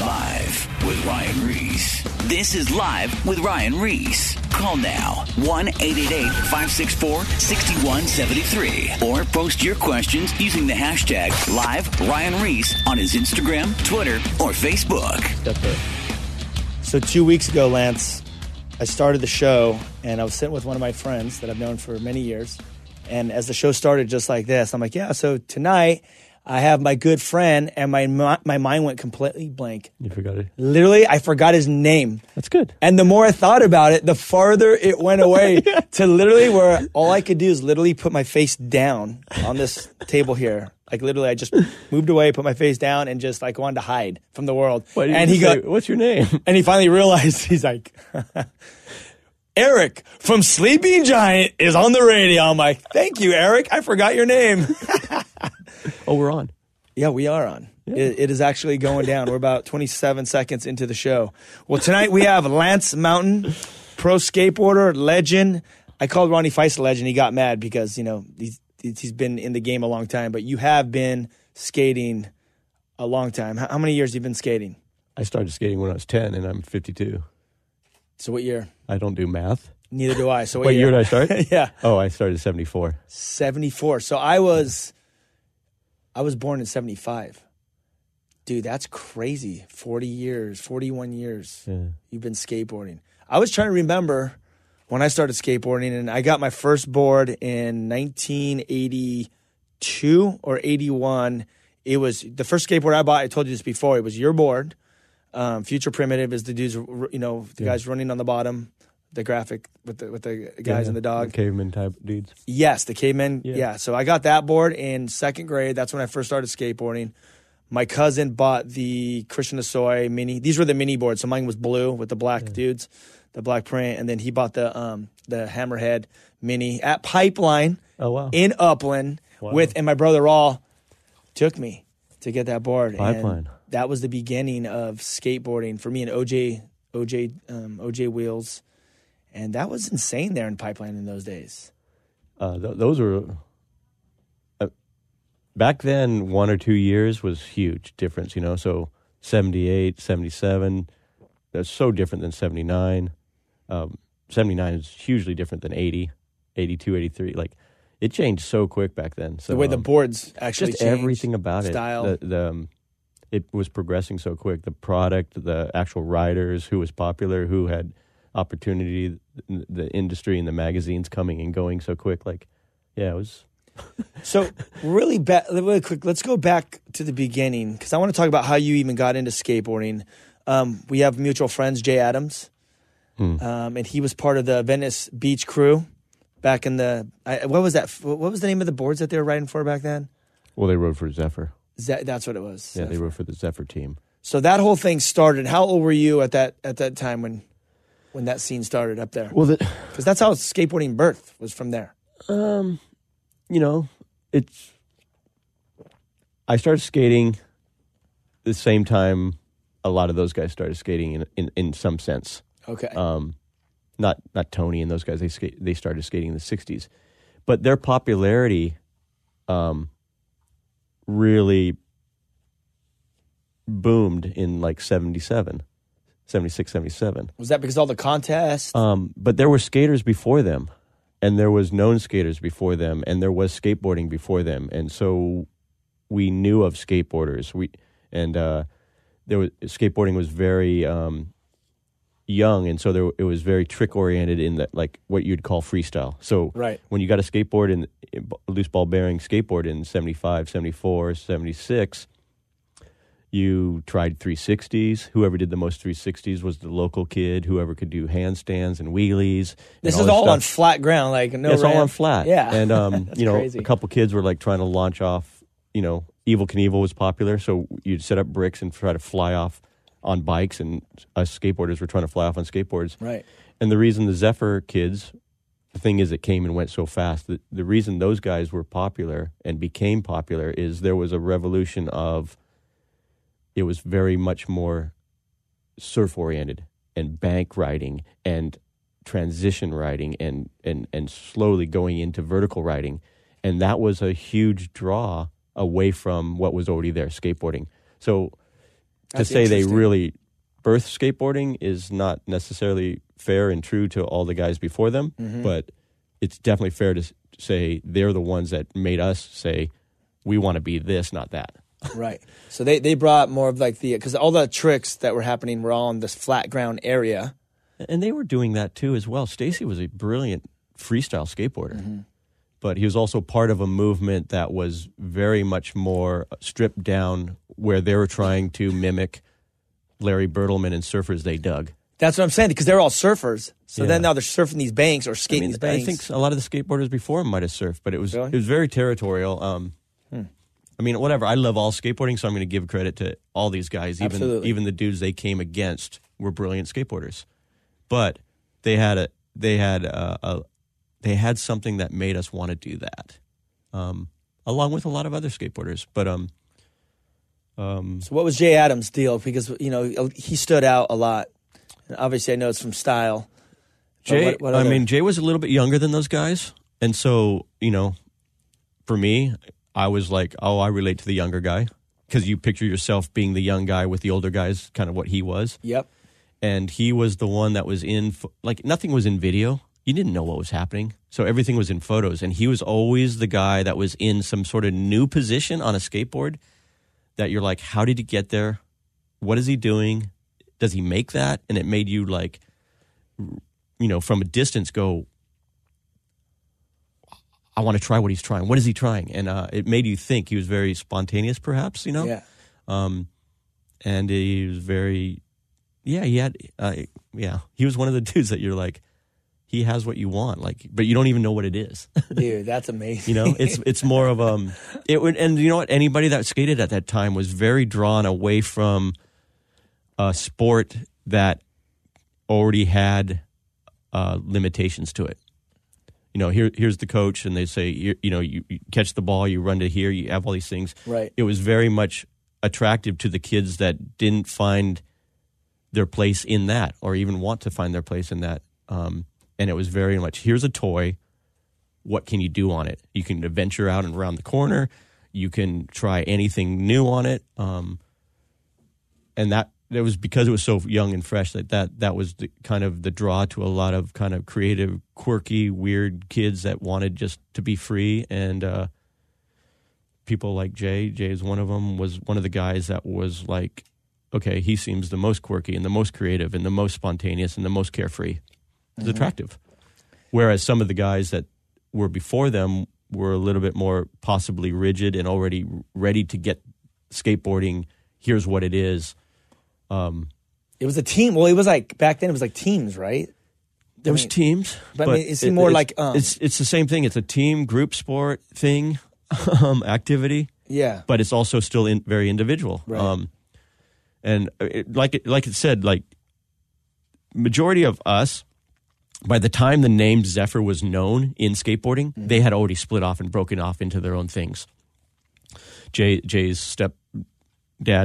Live with Ryan Ries. This is Live with Ryan Ries. Call now 1-888-564-6173 or post your questions using the hashtag Live Ryan Ries on his Instagram, Twitter, or Facebook. So 2 weeks ago, Lance, I started the show and I was sitting with one of my friends that I've known for many years. And as the show started just like this, I'm like, yeah, so tonight I have my good friend, and my mind went completely blank. You forgot it. Literally, I forgot his name. That's good. And the more I thought about it, the farther it went away to literally where all I could do is literally put my face down on this table here. Like literally, I just moved away, put my face down, and just like wanted to hide from the world. And he goes, "What's your name?" And he finally realized, he's like, Eric from Sleeping Giant is on the radio. I'm like, thank you, Eric. I forgot your name. Oh, we're on. Yeah, we are on. Yeah. It is actually going down. We're about 27 seconds into the show. Well, tonight we have Lance Mountain, pro skateboarder, legend. I called Ronnie Feist a legend. He got mad because, you know, he's been in the game a long time. But you have been skating a long time. How many years have you been skating? I started skating when I was 10, and I'm 52. So what year? I don't do math. Neither do I. So what year did I start? Yeah. Oh, I started in 74. 74. So I was born in 75. Dude, that's crazy. 40 years, 41 years. Yeah. You've been skateboarding. I was trying to remember when I started skateboarding, and I got my first board in 1982 or 81. It was the first skateboard I bought. I told you this before. It was your board. Future Primitive is the dudes, you know, the guys running on the bottom. The graphic with the guys and the dog. The caveman type dudes. Yes, the caveman. Yeah. So I got that board in second grade. That's when I first started skateboarding. My cousin bought the Christian Hosoi mini. These were the mini boards. So mine was blue with the black dudes, the black print. And then he bought the Hammerhead mini at Pipeline in Upland. Wow. And my brother Raul took me to get that board. Pipeline. And that was the beginning of skateboarding for me and OJ Wheels. And that was insane there in Pipeline in those days. Those were... back then, 1 or 2 years was huge difference, you know? So 78, 77, that's so different than 79. 79 is hugely different than 80, 82, 83. Like, it changed so quick back then. So, the way the boards actually just changed. Just everything about style. It. It was progressing so quick. The product, the actual riders, who was popular, who had... opportunity, the industry and the magazines coming and going so quick. Like, yeah, it was. So really quick, let's go back to the beginning because I want to talk about how you even got into skateboarding. We have mutual friends, Jay Adams, and he was part of the Venice Beach crew back in the, what was that? What was the name of the boards that they were riding for back then? Well, they rode for Zephyr. That's what it was. Yeah, Zephyr. They rode for the Zephyr team. So that whole thing started. How old were you at that time when that scene started up there? Well, because that's how skateboarding birth was from there. You know, I started skating the same time a lot of those guys started skating in some sense. Okay. Not Tony and those guys. They started skating in the 60s, but their popularity, really boomed in like 77. 76, 77. Was that because all the contests? But there were skaters before them, and there was known skaters before them, and there was skateboarding before them, and so we knew of skateboarders. Skateboarding was very young, and so it was very trick oriented in that, like what you'd call freestyle. So when you got a skateboard and loose ball bearing skateboard in 75, 74, 76. You tried 360s. Whoever did the most 360s was the local kid. Whoever could do handstands and wheelies. This is all on flat ground, like no. It's all on flat. Yeah, and you know, crazy. A couple kids were like trying to launch off. You know, Evel Knievel was popular, so you'd set up bricks and try to fly off on bikes, and us skateboarders were trying to fly off on skateboards. Right. And the reason the Zephyr kids, the thing is, it came and went so fast. The reason those guys were popular and became popular is there was a revolution of. It was very much more surf-oriented and bank riding and transition riding and slowly going into vertical riding. And that was a huge draw away from what was already there, skateboarding. So That's to say they really birth skateboarding is not necessarily fair and true to all the guys before them, but it's definitely fair to say they're the ones that made us say, we want to be this, not that. Right. So they brought more of like the, because all the tricks that were happening were all in this flat ground area. And they were doing that too as well. Stacy was a brilliant freestyle skateboarder, but he was also part of a movement that was very much more stripped down where they were trying to mimic Larry Bertelman and surfers they dug. That's what I'm saying, because they're all surfers. So then now they're surfing these banks or skating these banks. I think a lot of the skateboarders before him might have surfed, but it was very territorial. I mean, whatever. I love all skateboarding, so I'm going to give credit to all these guys. Even the dudes they came against were brilliant skateboarders, but they had something that made us want to do that, along with a lot of other skateboarders. But so what was Jay Adams' deal? Because you know he stood out a lot. And obviously, I know it's from style. Jay, Jay was a little bit younger than those guys, and so you know, for me, I was like, oh, I relate to the younger guy, because you picture yourself being the young guy with the older guys, kind of what he was. Yep. And he was the one that was in, like, nothing was in video. You didn't know what was happening. So everything was in photos. And he was always the guy that was in some sort of new position on a skateboard that you're like, how did he get there? What is he doing? Does he make that? And it made you, like, you know, from a distance go, I want to try what he's trying. What is he trying? And it made you think. He was very spontaneous, perhaps, you know? Yeah. And he was very, he was one of the dudes that you're like, he has what you want, like, but you don't even know what it is. Dude, that's amazing. You know, it's more of, and you know what? Anybody that skated at that time was very drawn away from a sport that already had limitations to it. You know, here's the coach, and they say, you catch the ball, you run to here, you have all these things. Right. It was very much attractive to the kids that didn't find their place in that, or even want to find their place in that. And it was very much, here's a toy. What can you do on it? You can venture out and around the corner. You can try anything new on it. And that it was because it was so young and fresh that was the, kind of the draw to a lot of kind of creative, quirky, weird kids that wanted just to be free. And people like Jay is one of them, was one of the guys that was like, okay, he seems the most quirky and the most creative and the most spontaneous and the most carefree. It's attractive. Whereas some of the guys that were before them were a little bit more possibly rigid and already ready to get skateboarding. Here's what it is. It was a team. Well, it was like back then. It was like teams, right? There was teams, but it seemed more like it's the same thing. It's a team group sport thing, activity. Yeah, but it's also still very individual. Right. And like it said, majority of us, by the time the name Zephyr was known in skateboarding, they had already split off and broken off into their own things. Jay's stepdad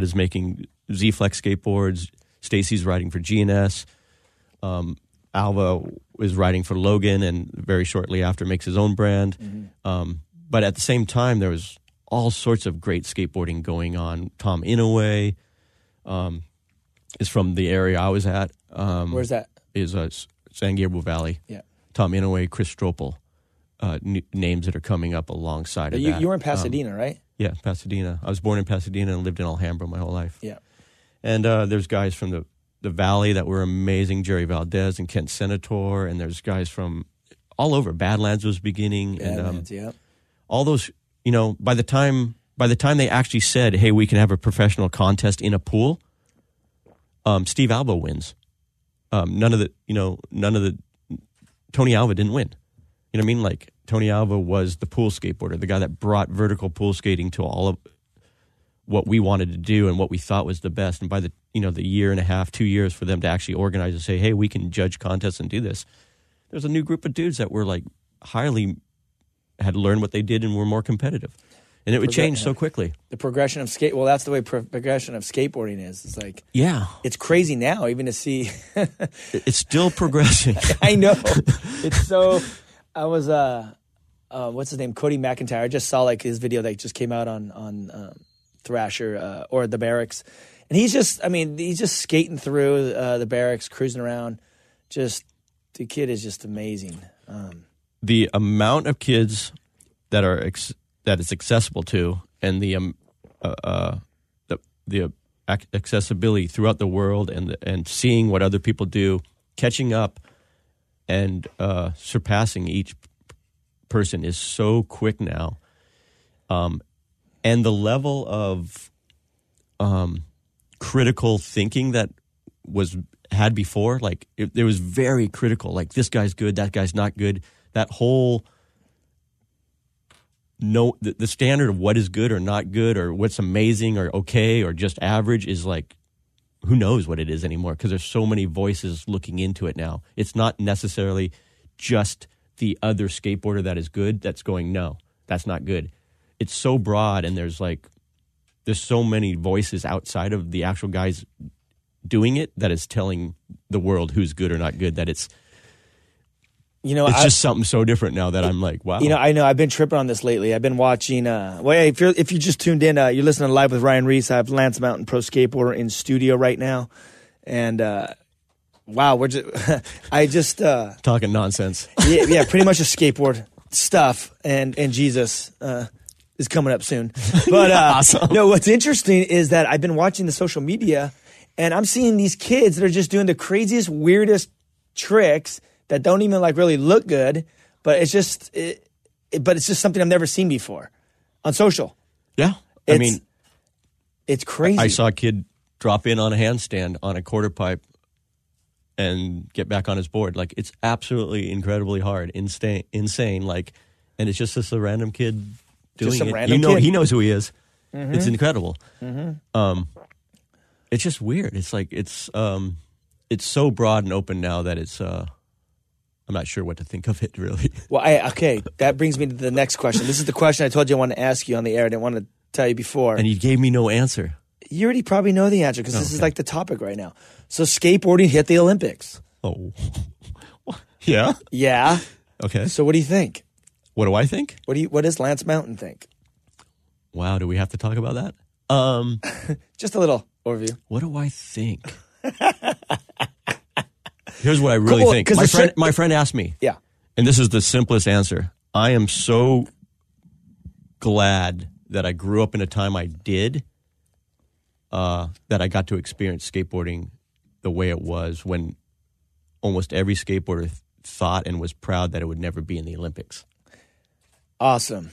is making Z-Flex skateboards. Stacy's riding for G&S. Alva is riding for Logan, and very shortly after makes his own brand. But at the same time, there was all sorts of great skateboarding going on. Tom Inouye is from the area I was at. Where's that? Is San Gabriel Valley. Yeah. Tom Inouye, Chris Stropel, names that are coming up alongside of that. You were in Pasadena, right? Yeah, Pasadena. I was born in Pasadena and lived in Alhambra my whole life. Yeah. And there's guys from the Valley that were amazing, Jerry Valdez and Kent Senator, and there's guys from all over. Badlands was beginning. Badlands, and, all those, you know, by the time they actually said, hey, we can have a professional contest in a pool, Steve Alba wins. Tony Alva didn't win. You know what I mean? Like, Tony Alva was the pool skateboarder, the guy that brought vertical pool skating to all of what we wanted to do and what we thought was the best. And by the year and a half, 2 years for them to actually organize and say, hey, we can judge contests and do this. There's a new group of dudes that were like highly had learned what they did and were more competitive. And it would change so quickly. The progression of skate. Well, that's the way progression of skateboarding is. It's like, it's crazy now even to see. It's still progressing. I know. It's so, I was, what's his name? Cody McIntyre. I just saw like his video that just came out on Thrasher or the Barracks, And he's just, I mean, he's just skating through the barracks, cruising around. Just, the kid is just amazing. The amount of kids that are that it's accessible to, and the accessibility throughout the world, and seeing what other people do, catching up, and surpassing each person is so quick now. And the level of critical thinking that was had before, like it was very critical. Like, this guy's good, that guy's not good. That whole the standard of what is good or not good, or what's amazing or okay or just average, is like, who knows what it is anymore, because there's so many voices looking into it now. It's not necessarily just the other skateboarder that is good that's going, no, that's not good. It's so broad, and there's so many voices outside of the actual guys doing it that is telling the world who's good or not good, that it's... You know, it's just something so different now that I'm like, wow. You know. I've been tripping on this lately. I've been watching. Well, hey, if you just tuned in, you're listening to Live with Ryan Ries. I have Lance Mountain, pro skateboarder, in studio right now, and wow, we're just talking nonsense. Yeah, pretty much a skateboard stuff, and Jesus is coming up soon. But awesome. No, what's interesting is that I've been watching the social media, and I'm seeing these kids that are just doing the craziest, weirdest tricks that don't even really look good, but it's just something I've never seen before on social. Yeah, I mean, it's crazy. I saw a kid drop in on a handstand on a quarter pipe and get back on his board. Like, it's absolutely incredibly hard, insane. Like, and it's just a random kid doing it. Random kid. He knows who he is. Mm-hmm. It's incredible. Mm-hmm. It's just weird. It's like it's so broad and open now that it's I'm not sure what to think of it, really. Well, okay, that brings me to the next question. This is the question I told you I wanted to ask you on the air. I didn't want to tell you before. And you gave me no answer. You already probably know the answer, because this is like the topic right now. So skateboarding hit the Olympics. Oh. Yeah? Yeah. Okay. So what do you think? What do I think? What does Lance Mountain think? Wow, do we have to talk about that? Just a little overview. What do I think? Here's what I really think. My friend asked me. Yeah. And this is the simplest answer. I am so glad that I grew up in a time I did, that I got to experience skateboarding the way it was, when almost every skateboarder thought and was proud that it would never be in the Olympics. Awesome.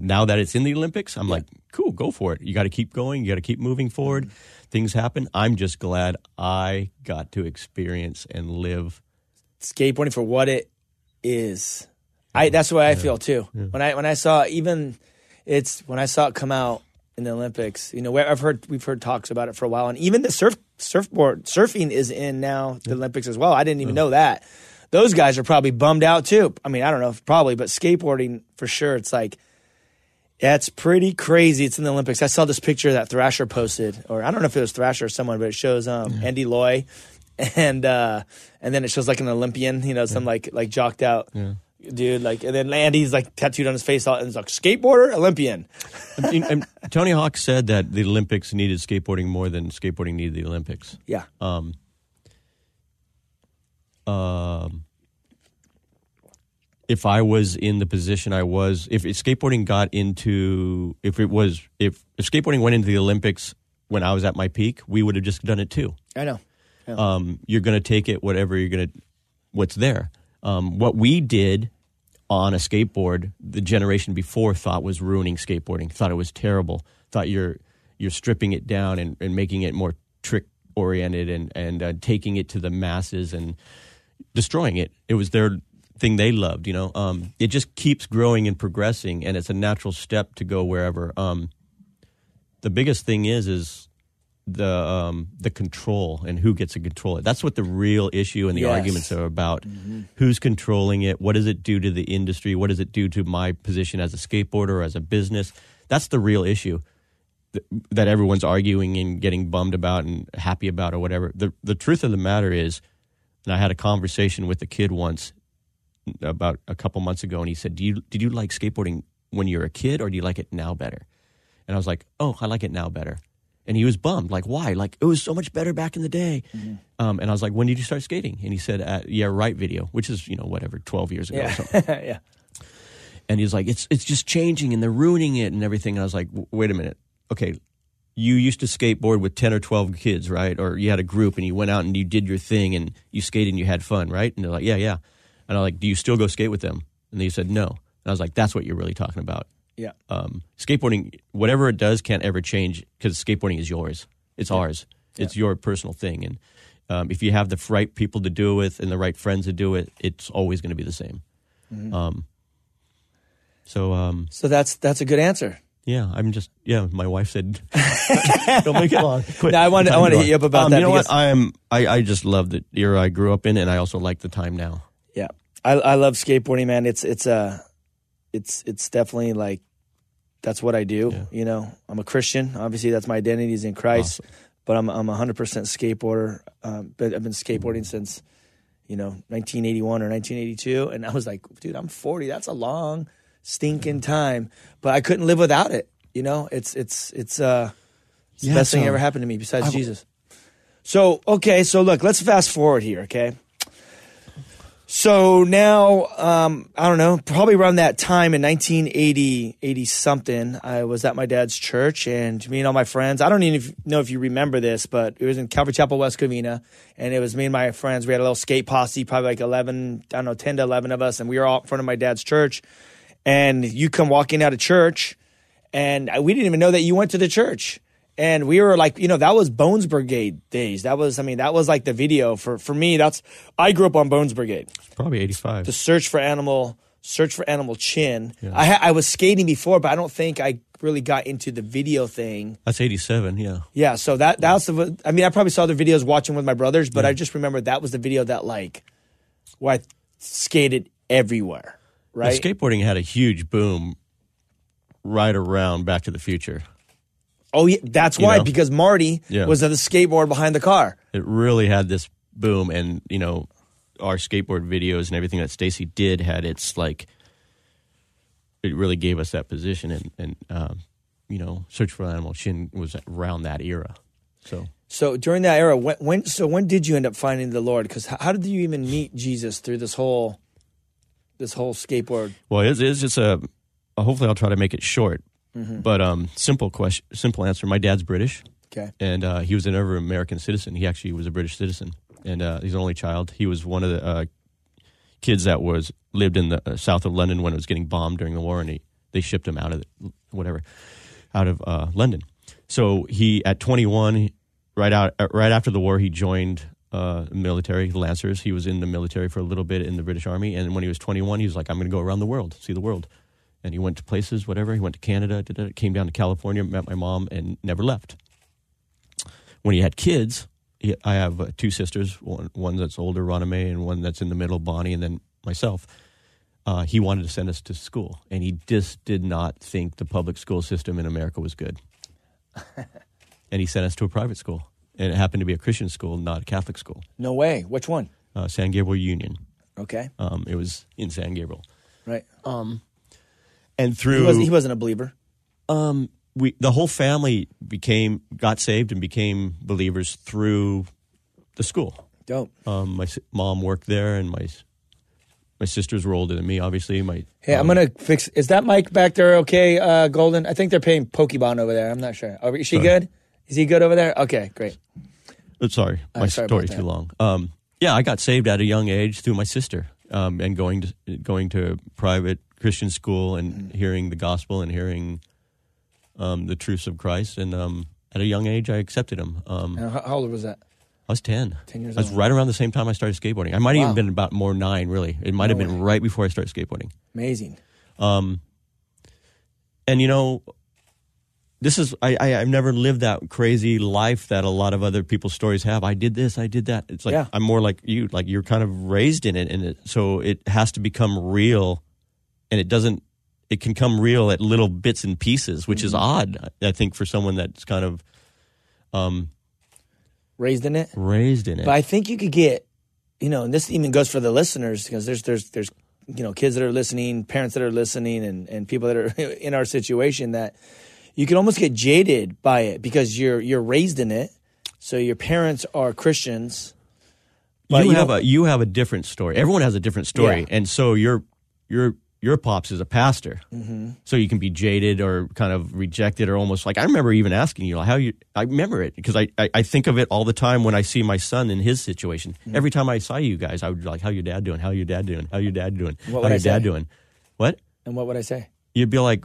Now that it's in the Olympics, I'm like, cool, go for it. You got to keep going. You got to keep moving forward. Things happen. I'm just glad I got to experience and live skateboarding for what it is. That's the way I feel too. Yeah. When I saw it come out in the Olympics, we've heard talks about it for a while, and even the surfing is in now the Olympics as well. I didn't even know that. Those guys are probably bummed out too. I mean, I don't know if probably, but skateboarding for sure. It's like, that's pretty crazy. It's in the Olympics. I saw this picture that Thrasher posted, or I don't know if it was Thrasher or someone, but it shows Andy Loy, and then it shows like an Olympian, some like jocked out dude, and then Andy's like tattooed on his face, and it's like skateboarder Olympian. And Tony Hawk said that the Olympics needed skateboarding more than skateboarding needed the Olympics. Yeah. If I was in the position I was, if skateboarding went into the Olympics when I was at my peak, we would have just done it too. I know. Yeah. You're going to take it, whatever what's there. What we did on a skateboard, the generation before thought was ruining skateboarding, thought it was terrible, thought you're stripping it down and making it more trick oriented and taking it to the masses and destroying it. It was their thing they loved, It just keeps growing and progressing, and it's a natural step to go wherever. The biggest thing is the control and who gets to control it. That's what the real issue and the arguments are about. Mm-hmm. Who's controlling it? What does it do to the industry? What does it do to my position as a skateboarder or as a business? That's the real issue that everyone's arguing and getting bummed about and happy about or whatever. The truth of the matter is, and I had a conversation with a kid once, about a couple months ago, and he said, did you like skateboarding when you were a kid, or do you like it now better? And I was like, oh, I like it now better. And he was bummed. Like, why? Like, it was so much better back in the day. Mm-hmm. And I was like, when did you start skating? And he said, yeah, right video, which is, you know, whatever, 12 years ago or something. Yeah. And he was like, it's just changing and they're ruining it and everything. And I was like, wait a minute. Okay, you used to skateboard with 10 or 12 kids, right? Or you had a group and you went out and you did your thing and you skated and you had fun, right? And they're like, yeah. And I'm like, do you still go skate with them? And they said, no. And I was like, that's what you're really talking about. Yeah. Skateboarding, whatever it does, can't ever change because skateboarding is yours. It's ours. Yeah. It's your personal thing. And if you have the right people to do it with and the right friends to do it, it's always going to be the same. Mm-hmm. So that's a good answer. Yeah, I'm just my wife said, "Don't make it long." Quit. No, I want to hit you up about that. You know what? I just love the era I grew up in, and I also like the time now. Yeah, I love skateboarding, man. It's definitely like that's what I do. Yeah. You know, I'm a Christian. Obviously, that's my identity is in Christ. Awesome. But I'm 100% skateboarder. But I've been skateboarding since 1981 or 1982, and I was like, dude, I'm 40. That's a long stinking time, but I couldn't live without it. It's the best thing ever happened to me besides Jesus. So, okay. So look, let's fast forward here. Okay. So now, I don't know, probably around that time in 1980 something, I was at my dad's church and me and all my friends, I don't even know if you remember this, but it was in Calvary Chapel, West Covina. And it was me and my friends. We had a little skate posse, probably like 10 to 11 of us. And we were all in front of my dad's church. And you come walking out of church, and we didn't even know that you went to the church. And we were like, that was Bones Brigade days. That was like the video for me. I grew up on Bones Brigade. Probably 85. The search for animal chin. Yeah. I was skating before, but I don't think I really got into the video thing. That's 87. Yeah. Yeah. So that's the. I mean, I probably saw the videos watching with my brothers, but I just remember that was the video that where I skated everywhere. Right? Now, skateboarding had a huge boom right around Back to the Future. Oh, yeah, that's why, because Marty was on the skateboard behind the car. It really had this boom, and, our skateboard videos and everything that Stacy did had it really gave us that position, and Search for Animal Chin was around that era, so... So during that era, when did you end up finding the Lord? Because how did you even meet Jesus through this whole... This whole skateboard. Well, it's just hopefully I'll try to make it short, but simple answer. My dad's British, okay, and he was an American citizen. He actually was a British citizen, and he's an only child. He was one of the kids that lived in the south of London when it was getting bombed during the war, and they shipped him out of London. So he, at 21, right after the war, he joined. Military, Lancers. He was in the military for a little bit in the British Army, and when he was 21, he was like, I'm going to go around the world, see the world. And he went to places, whatever. He went to Canada, came down to California, met my mom, and never left. When he had kids, I have two sisters, one that's older, Roname, and one that's in the middle, Bonnie, and then myself. He wanted to send us to school, and he just did not think the public school system in America was good. And he sent us to a private school. And it happened to be a Christian school, not a Catholic school. No way. Which one? San Gabriel Union. Okay. It was in San Gabriel. Right. And through... He wasn't a believer. The whole family got saved and became believers through the school. Dope. My mom worked there, and my sisters were older than me, obviously. I'm going to fix... Is that mic back there okay, Golden? I think they're playing Pokemon over there. I'm not sure. Is she good? Is he good over there? Okay, great. I'm sorry. My story's too long. I got saved at a young age through my sister and going to private Christian school and hearing the gospel and hearing the truths of Christ. And at a young age, I accepted him. How old was that? I was 10. 10 years old. I was right around the same time I started skateboarding. I might have even been about 9, really. It might have been right before I started skateboarding. Amazing. This is, I've never lived that crazy life that a lot of other people's stories have. I did this, I did that. It's like, I'm more like you, like you're kind of raised in it. So it has to become real, and it can come real at little bits and pieces, which is odd, I think, for someone that's kind of. Raised in it. But I think you could get, and this even goes for the listeners, because there's kids that are listening, parents that are listening, and people that are in our situation that. you can almost get jaded by it because you're raised in it. So your parents are Christians. But you have a different story. Everyone has a different story, yeah. And so your pops is a pastor. Mm-hmm. So you can be jaded or kind of rejected or almost like I remember even asking you like, how you. I remember it because I think of it all the time when I see my son in his situation. Mm-hmm. Every time I saw you guys, I would be like, "How your dad doing? How your dad doing? How your dad doing? How your dad doing? What?" And what would I say? You'd be like,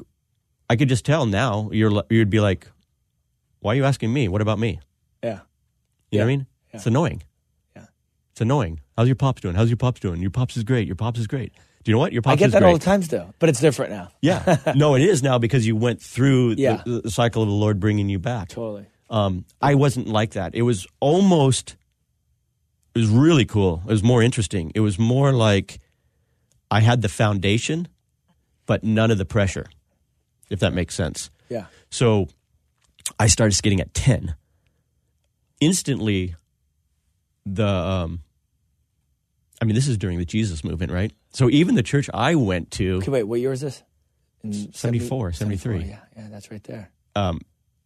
I could just tell now. You'd be like, why are you asking me? What about me? Yeah, you know what I mean. Yeah. It's annoying. It's annoying. How's your pops doing? How's your pops doing? Your pops is great. Your pops is great. Do you know what? Your pops is great. I get that all the times, though, but it's different now. Yeah. No, it is now because you went through the cycle of the Lord bringing you back. Totally. I wasn't like that. It was really cool. It was more interesting. It was more like I had the foundation, but none of the pressure, if that makes sense. Yeah. So I started skating at 10. Instantly... this is during the Jesus movement, right? So even the church I went to... Okay, wait, what year is this? In 74, 73. Yeah, that's right there.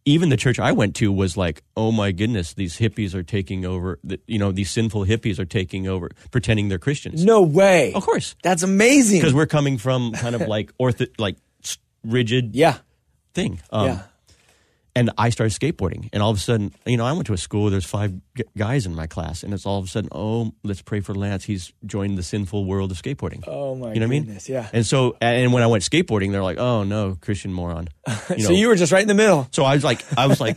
Even the church I went to was like, oh my goodness, these hippies are taking over. These sinful hippies are taking over, pretending they're Christians. No way. Of course. That's amazing. Because we're coming from kind of like rigid thing. And I started skateboarding, and all of a sudden, I went to a school. There's 5 guys in my class, and it's all of a sudden, oh, let's pray for Lance. He's joined the sinful world of skateboarding. Oh my goodness, yeah. And so, when I went skateboarding, they're like, oh no, Christian moron. So you were just right in the middle. So I was like,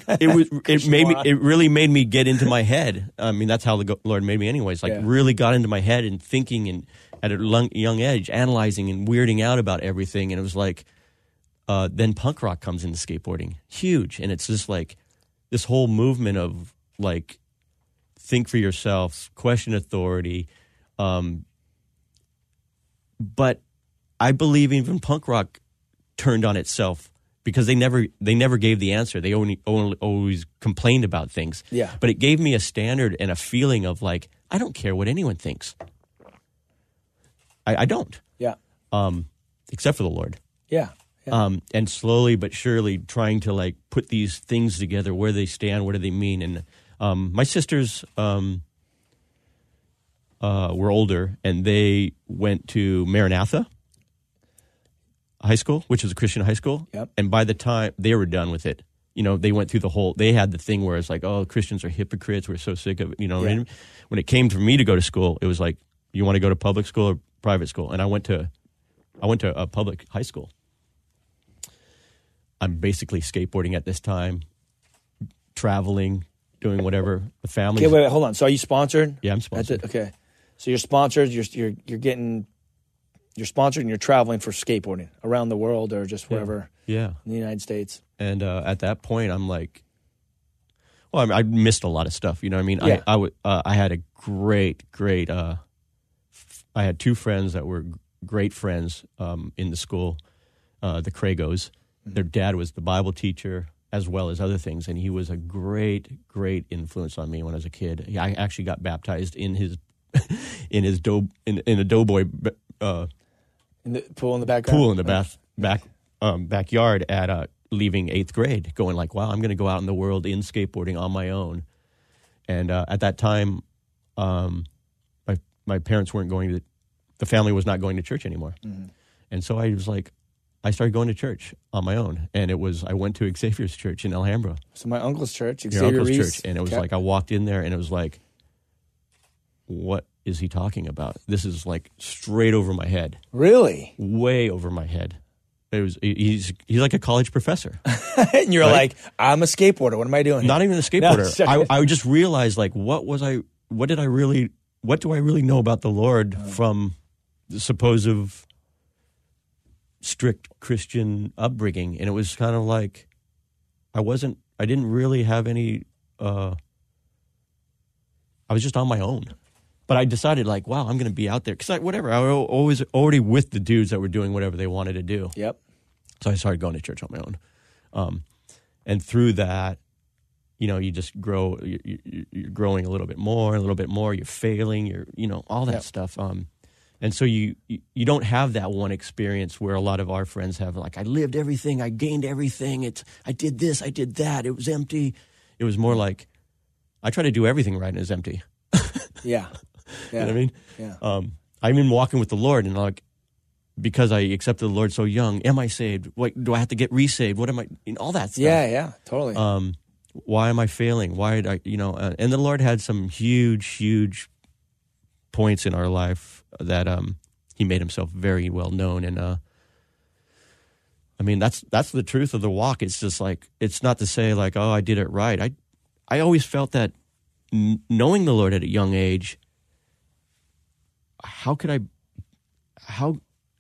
it really made me get into my head. I mean, that's how the Lord made me, anyways. Really got into my head and thinking, and at a young age, analyzing and weirding out about everything, and it was like. Then punk rock comes into skateboarding, huge, and it's just like this whole movement of like think for yourself, question authority. But I believe even punk rock turned on itself because they never gave the answer. They only always complained about things. Yeah. But it gave me a standard and a feeling of like I don't care what anyone thinks. I don't. Yeah. Except for the Lord. Yeah. And slowly but surely trying to like put these things together, where they stand, what do they mean? And my sisters were older, and they went to Maranatha High School, which is a Christian high school. Yep. And by the time they were done with it, they went through they had the thing where it's like, oh, Christians are hypocrites. We're so sick of it. When it came for me to go to school, it was like, you want to go to public school or private school? And I went to a public high school. I'm basically skateboarding at this time, traveling, doing whatever the family. Okay, wait, hold on. So are you sponsored? Yeah, I'm sponsored. Okay, so you're sponsored. You're sponsored, and you're traveling for skateboarding around the world or just wherever. Yeah. In the United States. And at that point, I'm like, well, I missed a lot of stuff. You know what I mean? Yeah. I had a great. I had 2 friends that were great friends in the school, the Cragos. Their dad was the Bible teacher as well as other things, and he was a great, great influence on me when I was a kid. I actually got baptized in his in a doughboy in the pool in the background. Pool in the backyard at leaving 8th grade, going like, "Wow, I'm going to go out in the world in skateboarding on my own." And at that time, my parents weren't going to the family was not going to church anymore, and so I was like. I started going to church on my own, and I went to Xavier's church in Alhambra. So my uncle's church, Xavier Ries. And it was like I walked in there, and it was like, what is he talking about? This is like straight over my head. Really? Way over my head. It was he's like a college professor. And you're like, I'm a skateboarder. What am I doing? Not even a skateboarder. No, I just realized like, what do I really know about the Lord from the supposed strict Christian upbringing, and it was kind of like I didn't really have any I was just on my own, but I decided like, wow, I'm going to be out there because I was always already with the dudes that were doing whatever they wanted to do. Yep. So I started going to church on my own, and through that, you just grow. You're growing a little bit more, you're failing, you're all that stuff. And so you don't have that one experience where a lot of our friends have, like, I lived everything, I gained everything, I did this, I did that, it was empty. It was more like, I try to do everything right and it's empty. Yeah. You know what I mean? Yeah. I'm in walking with the Lord, and like, because I accepted the Lord so young, am I saved? What, do I have to get re-saved? What am I, you know, all that stuff. Yeah, totally. Why am I failing? Why did I, you know, and the Lord had some huge points in our life that he made himself very well known, and I mean that's the truth of the walk. It's just like, it's not to say like, oh, I did it right. I always felt that knowing the Lord at a young age, how could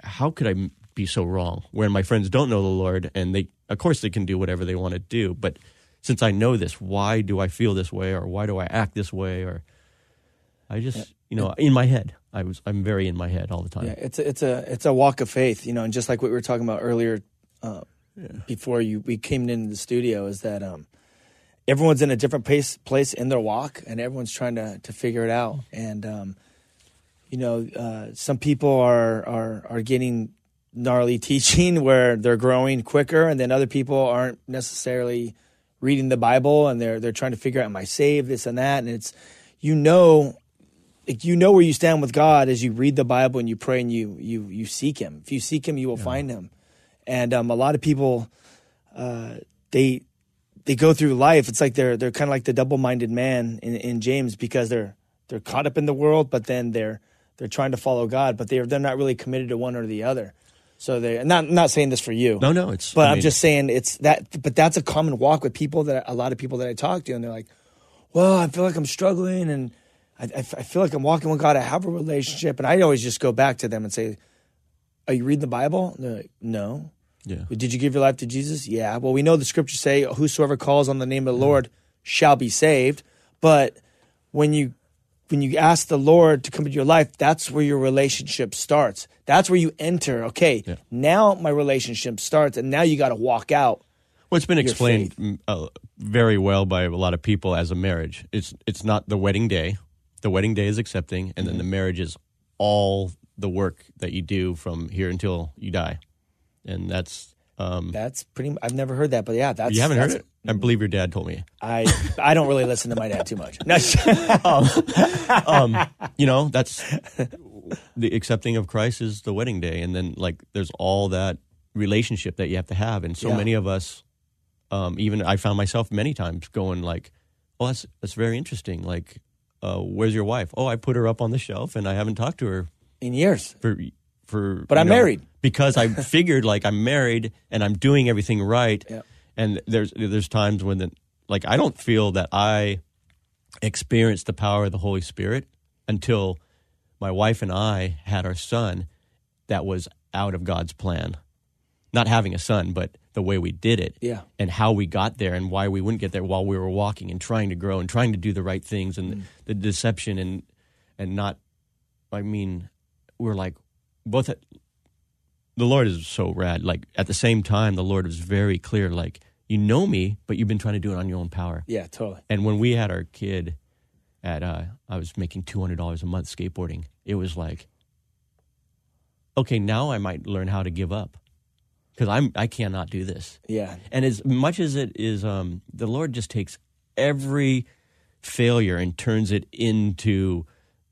I be so wrong? Where my friends don't know the Lord, and they, of course, they can do whatever they want to do, but since I know this, why do I feel this way, or why do I act this way, or I just, you know, in my head. I'm very in my head all the time. Yeah, it's a walk of faith, you know, and just like what we were talking about earlier, before we came into the studio, is that everyone's in a different place in their walk, and everyone's trying to figure it out. And you know, some people are getting gnarly teaching where they're growing quicker, and then other people aren't necessarily reading the Bible, and they're trying to figure out, am I saved, this and that, and it's, you know. You know where you stand with God as you read the Bible and you pray and you seek him. If you seek him, you will find him. And a lot of people, they go through life. It's like they're kind of like the double-minded man in James, because they're caught up in the world, but then they're trying to follow God, but they're not really committed to one or the other. So they, not saying this for you. No, it's. But I mean, I'm just saying it's that. But that's a common walk with people, that a lot of people that I talk to, and they're like, well, I feel like I'm struggling, and I feel like I'm walking with God. I have a relationship. And I always just go back to them and say, are you reading the Bible? And they're like, no. Yeah. Well, did you give your life to Jesus? Yeah. Well, we know the scriptures say, whosoever calls on the name of the Lord shall be saved. But when you ask the Lord to come into your life, that's where your relationship starts. That's where you enter. Okay, now my relationship starts, and now you got to walk out. Well, it's been explained very well by a lot of people as a marriage. It's not the wedding day. The wedding day is accepting, and then the marriage is all the work that you do from here until you die. And that's pretty – I've never heard that, but yeah. That's, you haven't heard it? I believe your dad told me. I don't really listen to my dad too much. No, you know, that's – the accepting of Christ is the wedding day, and then like there's all that relationship that you have to have. And so many of us even I found myself many times going like, well, that's very interesting, like – where's your wife? Oh, I put her up on the shelf, and I haven't talked to her in years. But I'm married, because I figured like I'm married and I'm doing everything right. Yep. And there's times when like I don't feel that I experienced the power of the Holy Spirit until my wife and I had our son. That was out of God's plan. Not having a son, but the way we did it, and how we got there, and why we wouldn't get there while we were walking and trying to grow and trying to do the right things, and the deception and not. I mean, we're like both. The Lord is so rad. Like at the same time, the Lord was very clear. Like, you know me, but you've been trying to do it on your own power. Yeah, totally. And when we had our kid, I was making $200 a month skateboarding. It was like, okay, now I might learn how to give up. Because I cannot do this. Yeah. And as much as it is, the Lord just takes every failure and turns it into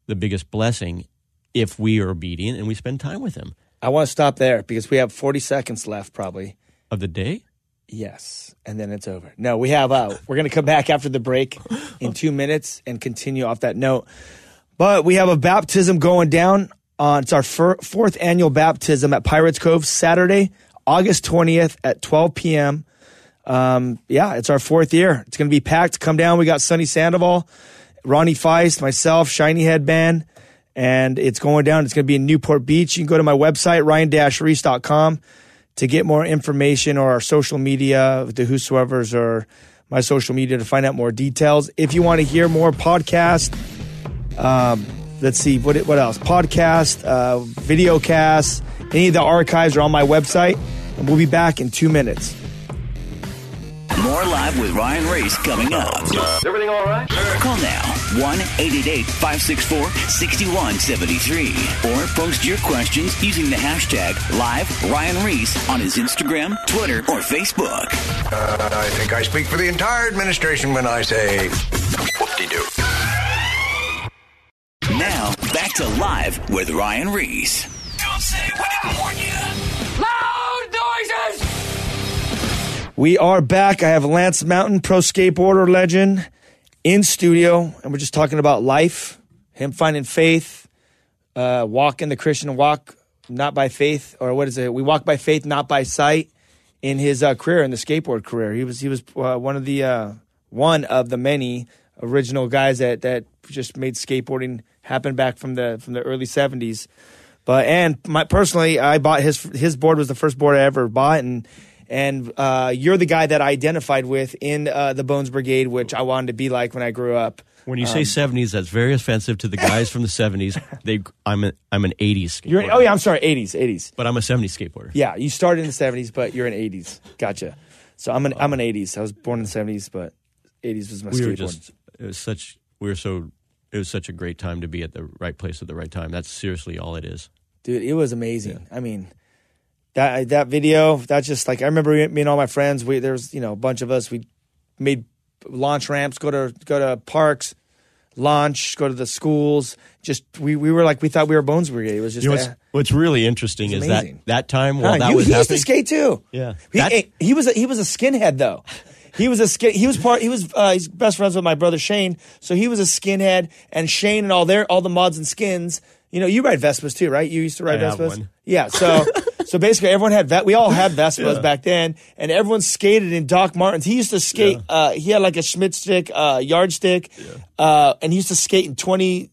the biggest blessing if we are obedient and we spend time with him. I want to stop there because we have 40 seconds left probably. Of the day? Yes. And then it's over. No, we have we're going to come back after the break in 2 minutes and continue off that note. But we have a baptism going down. It's our fourth annual baptism at Pirates Cove, Saturday, August 20th at 12 p.m. It's our fourth year. It's going to be packed. Come down. We got Sonny Sandoval, Ronnie Feist, myself, Shiny Headband, and it's going down. It's going to be in Newport Beach. You can go to my website, ryan-reese.com, to get more information, or our social media, the Whosoever's, or my social media to find out more details. If you want to hear more podcasts, let's see, what else? Podcast, video casts. Any of the archives are on my website, and we'll be back in 2 minutes. More Live with Ryan Ries coming up. Is everything all right? Sure. Call now, 1-888-564-6173. Or post your questions using the hashtag LiveRyanRies on his Instagram, Twitter, or Facebook. I think I speak for the entire administration when I say whoop-de-doo. Now, back to Live with Ryan Ries. Don't say we didn't warn you. Loud noises! We are back. I have Lance Mountain, pro skateboarder legend, in studio, and we're just talking about life, him finding faith, walking the Christian walk, not by faith, or what is it? We walk by faith, not by sight. In his career, in the skateboard career, he was one of the many original guys that just made skateboarding happen back from the early 70s. But personally, I bought his board. Was the first board I ever bought, and you're the guy that I identified with in the Bones Brigade, which I wanted to be like when I grew up. When you say 70s, that's very offensive to the guys from the 70s. I'm an 80s skateboarder. I'm sorry, 80s. But I'm a 70s skateboarder. Yeah, you started in the 70s, but you're an 80s. Gotcha. So I'm an 80s. I was born in the 70s, but 80s was my skateboard. It was such a great time to be at the right place at the right time. That's seriously all it is. Dude, it was amazing. Yeah. I mean, That video, that's just like, I remember me and all my friends, there was a bunch of us, we made launch ramps, go to parks, launch, go to the schools. Just, we were like, we thought we were Bones Brigade. It was just, what's really interesting is that time while that was happening. He used to skate too. Yeah. He was a skinhead though. He's best friends with my brother Shane. So he was a skinhead, and Shane and all the mods and skins, you ride Vespas too, right? You used to ride Vespas? One. Yeah. So, so basically, everyone we all had Vespas back then, and everyone skated in Doc Martens. He used to skate. Yeah. He had like a Schmidt stick, yardstick, and he used to skate in 20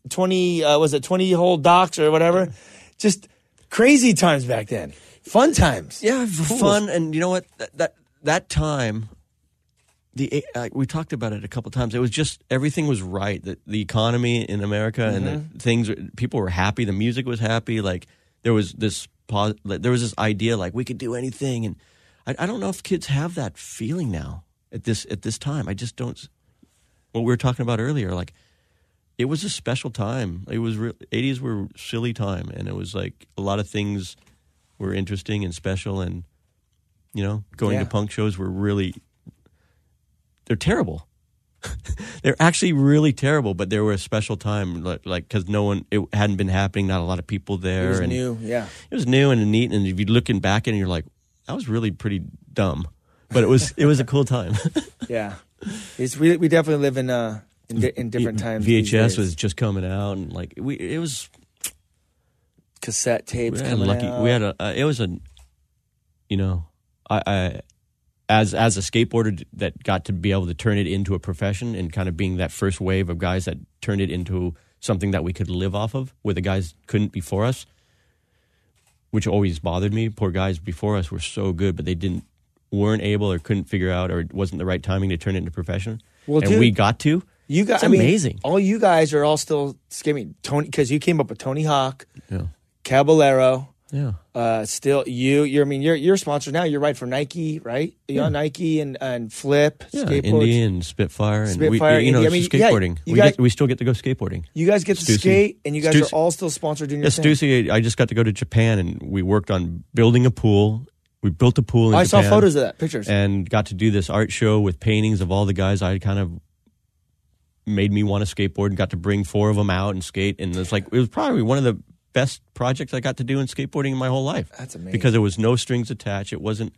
hole docks or whatever. Yeah. Just crazy times back then. Fun times. Yeah, cool. Fun, and you know what? That time, we talked about it a couple times. It was just everything was right. The economy in America, mm-hmm. and people were happy. The music was happy. Like there was this idea like we could do anything, and I don't know if kids have that feeling now at this time. I just don't. What we were talking about earlier, like it was a special time. It was 80s were silly time, and it was like a lot of things were interesting and special, and going to punk shows were really, they're terrible. They're actually really terrible, but they were a special time, like because it hadn't been happening. Not a lot of people there. It was new, yeah. It was new and neat, and if you're looking back and you're like, that was really pretty dumb, but it was a cool time. Yeah, we definitely live in different times. VHS was just coming out, and like it was cassette tapes. As a skateboarder that got to be able to turn it into a profession, and kind of being that first wave of guys that turned it into something that we could live off of, where the guys couldn't before us, which always bothered me. Poor guys before us were so good, but they weren't able or couldn't figure out, or it wasn't the right timing to turn it into a profession. Well, and dude, we got to. You guys, amazing. All you guys are all still skimming Tony, because you came up with Tony Hawk, Caballero. Yeah. Still, you're sponsored now. You're right for Nike, right? You're on Nike and Flip, skateboards. Indie and Spitfire, and skateboarding. We still get to go skateboarding. You guys get to skate, and you guys are all still sponsored doing your thing. Stussy, I just got to go to Japan, and we worked on building a pool. We built a pool in Japan. I saw photos of that, pictures. And got to do this art show with paintings of all the guys I kind of made me want to skateboard, and got to bring four of them out and skate. And it's like, it was probably one of the best projects I got to do in skateboarding in my whole life. That's amazing. Because there was no strings attached. It wasn't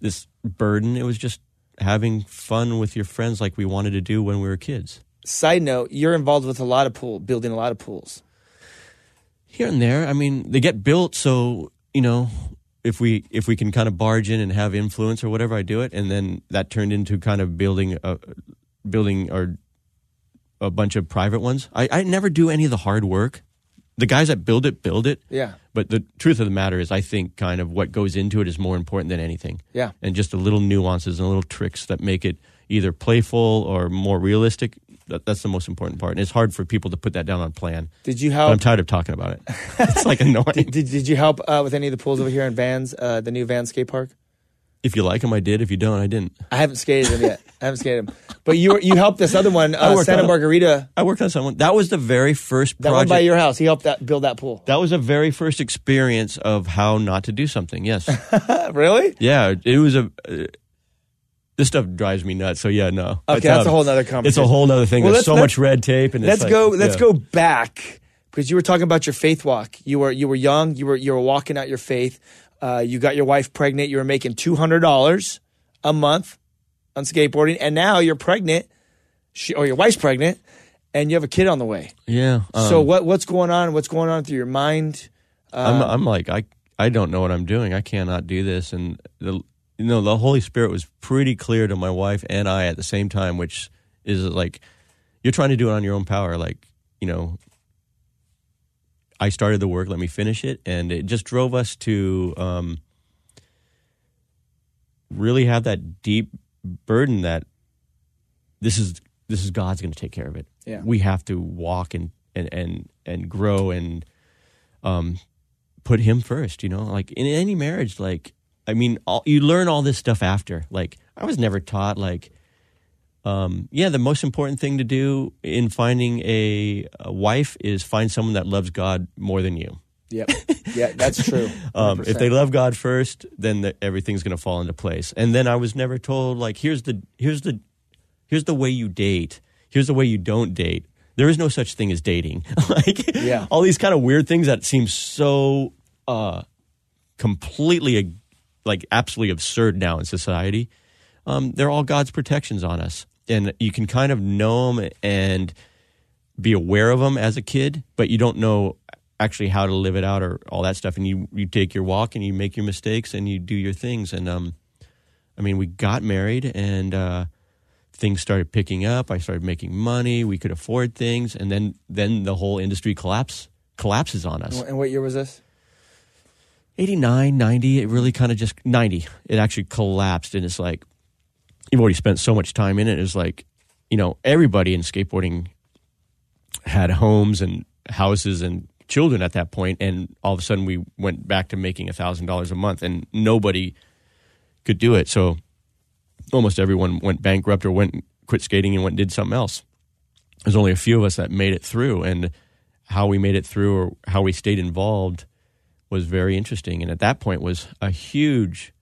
this burden. It was just having fun with your friends like we wanted to do when we were kids. Side note, you're involved with building a lot of pools. Here and there. I mean, they get built, so, if we can kind of barge in and have influence or whatever, I do it. And then that turned into kind of building a bunch of private ones. I never do any of the hard work. The guys that build it. Yeah. But the truth of the matter is, I think kind of what goes into it is more important than anything. Yeah. And just the little nuances and little tricks that make it either playful or more realistic. That's the most important part. And it's hard for people to put that down on plan. Did you help? But I'm tired of talking about it. It's like annoying. Did you help with any of the pools over here in Vans, the new Vans skate park? If you like them, I did. If you don't, I didn't. I haven't skated them yet. I haven't skated them. But you helped this other one, Santa Margarita. I worked on someone. That was the very first project. That one by your house. He helped build that pool. That was the very first experience of how not to do something, yes. Really? Yeah. It was a... this stuff drives me nuts, so yeah, no. Okay, that's a whole other conversation. It's a whole other thing. Well, there's so much red tape. And let's go back, because you were talking about your faith walk. You were young. You were walking out your faith. You got your wife pregnant. You were making $200 a month on skateboarding, and now you're pregnant, or your wife's pregnant, and you have a kid on the way. Yeah. So what's going on? What's going on through your mind? I'm like, I don't know what I'm doing. I cannot do this. And the Holy Spirit was pretty clear to my wife and I at the same time, which is like, you're trying to do it on your own power. Like, you know, I started the work, let me finish it. And it just drove us to really have that deep burden that this is God's going to take care of it. Yeah. We have to walk and grow and put him first, you know? Like in any marriage, like, I mean, you learn all this stuff after. Like, I was never taught, like, the most important thing to do in finding a wife is find someone that loves God more than you. Yep. Yeah, that's true. If they love God first, then everything's going to fall into place. And then I was never told, like, here's the way you date. Here's the way you don't date. There is no such thing as dating. Like, yeah. All these kind of weird things that seem so completely, like, absolutely absurd now in society. They're all God's protections on us. And you can kind of know them and be aware of them as a kid, but you don't know actually how to live it out or all that stuff. And you take your walk and you make your mistakes and you do your things. And, I mean, we got married and things started picking up. I started making money. We could afford things. And then the whole industry collapses on us. And what year was this? 89, 90, it really kind of just, 90, it actually collapsed. And it's like, you've already spent so much time in it. It's like, you know, everybody in skateboarding had homes and houses and children at that point. And all of a sudden we went back to making $1,000 a month and nobody could do it. So almost everyone went bankrupt or quit skating and did something else. There's only a few of us that made it through, and how we made it through or how we stayed involved was very interesting. And at that point was a huge,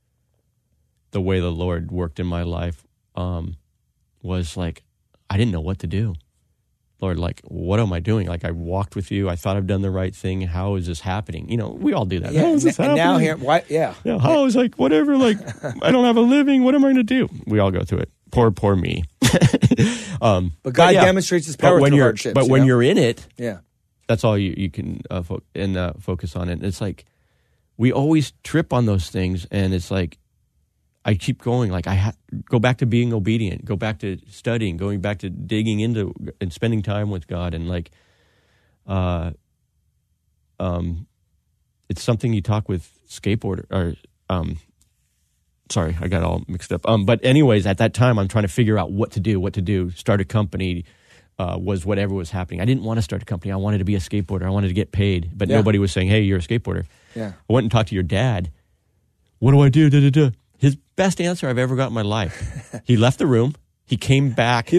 the way the Lord worked in my life was like, I didn't know what to do. Lord, like, what am I doing? Like, I walked with you. I thought I've done the right thing. How is this happening? You know, we all do that. Yeah, and now here, why, yeah. You know, how is, like, whatever, like, I don't have a living. What am I going to do? We all go through it. Poor me. But God demonstrates his power through hardships. But when you're in it, yeah. That's all you can focus on. And it's like, we always trip on those things. And it's like, I keep going. Like, I go back to being obedient, go back to studying, going back to digging into and spending time with God. And like, it's something you talk with skateboarder or, sorry, I got all mixed up. But anyways, at that time, I'm trying to figure out what to do, start a company. Was whatever was happening. I didn't want to start a company. I wanted to be a skateboarder. I wanted to get paid. But nobody was saying, hey, you're a skateboarder. Yeah. I went and talked to your dad. What do I do? His best answer I've ever got in my life. He left the room. He came back. He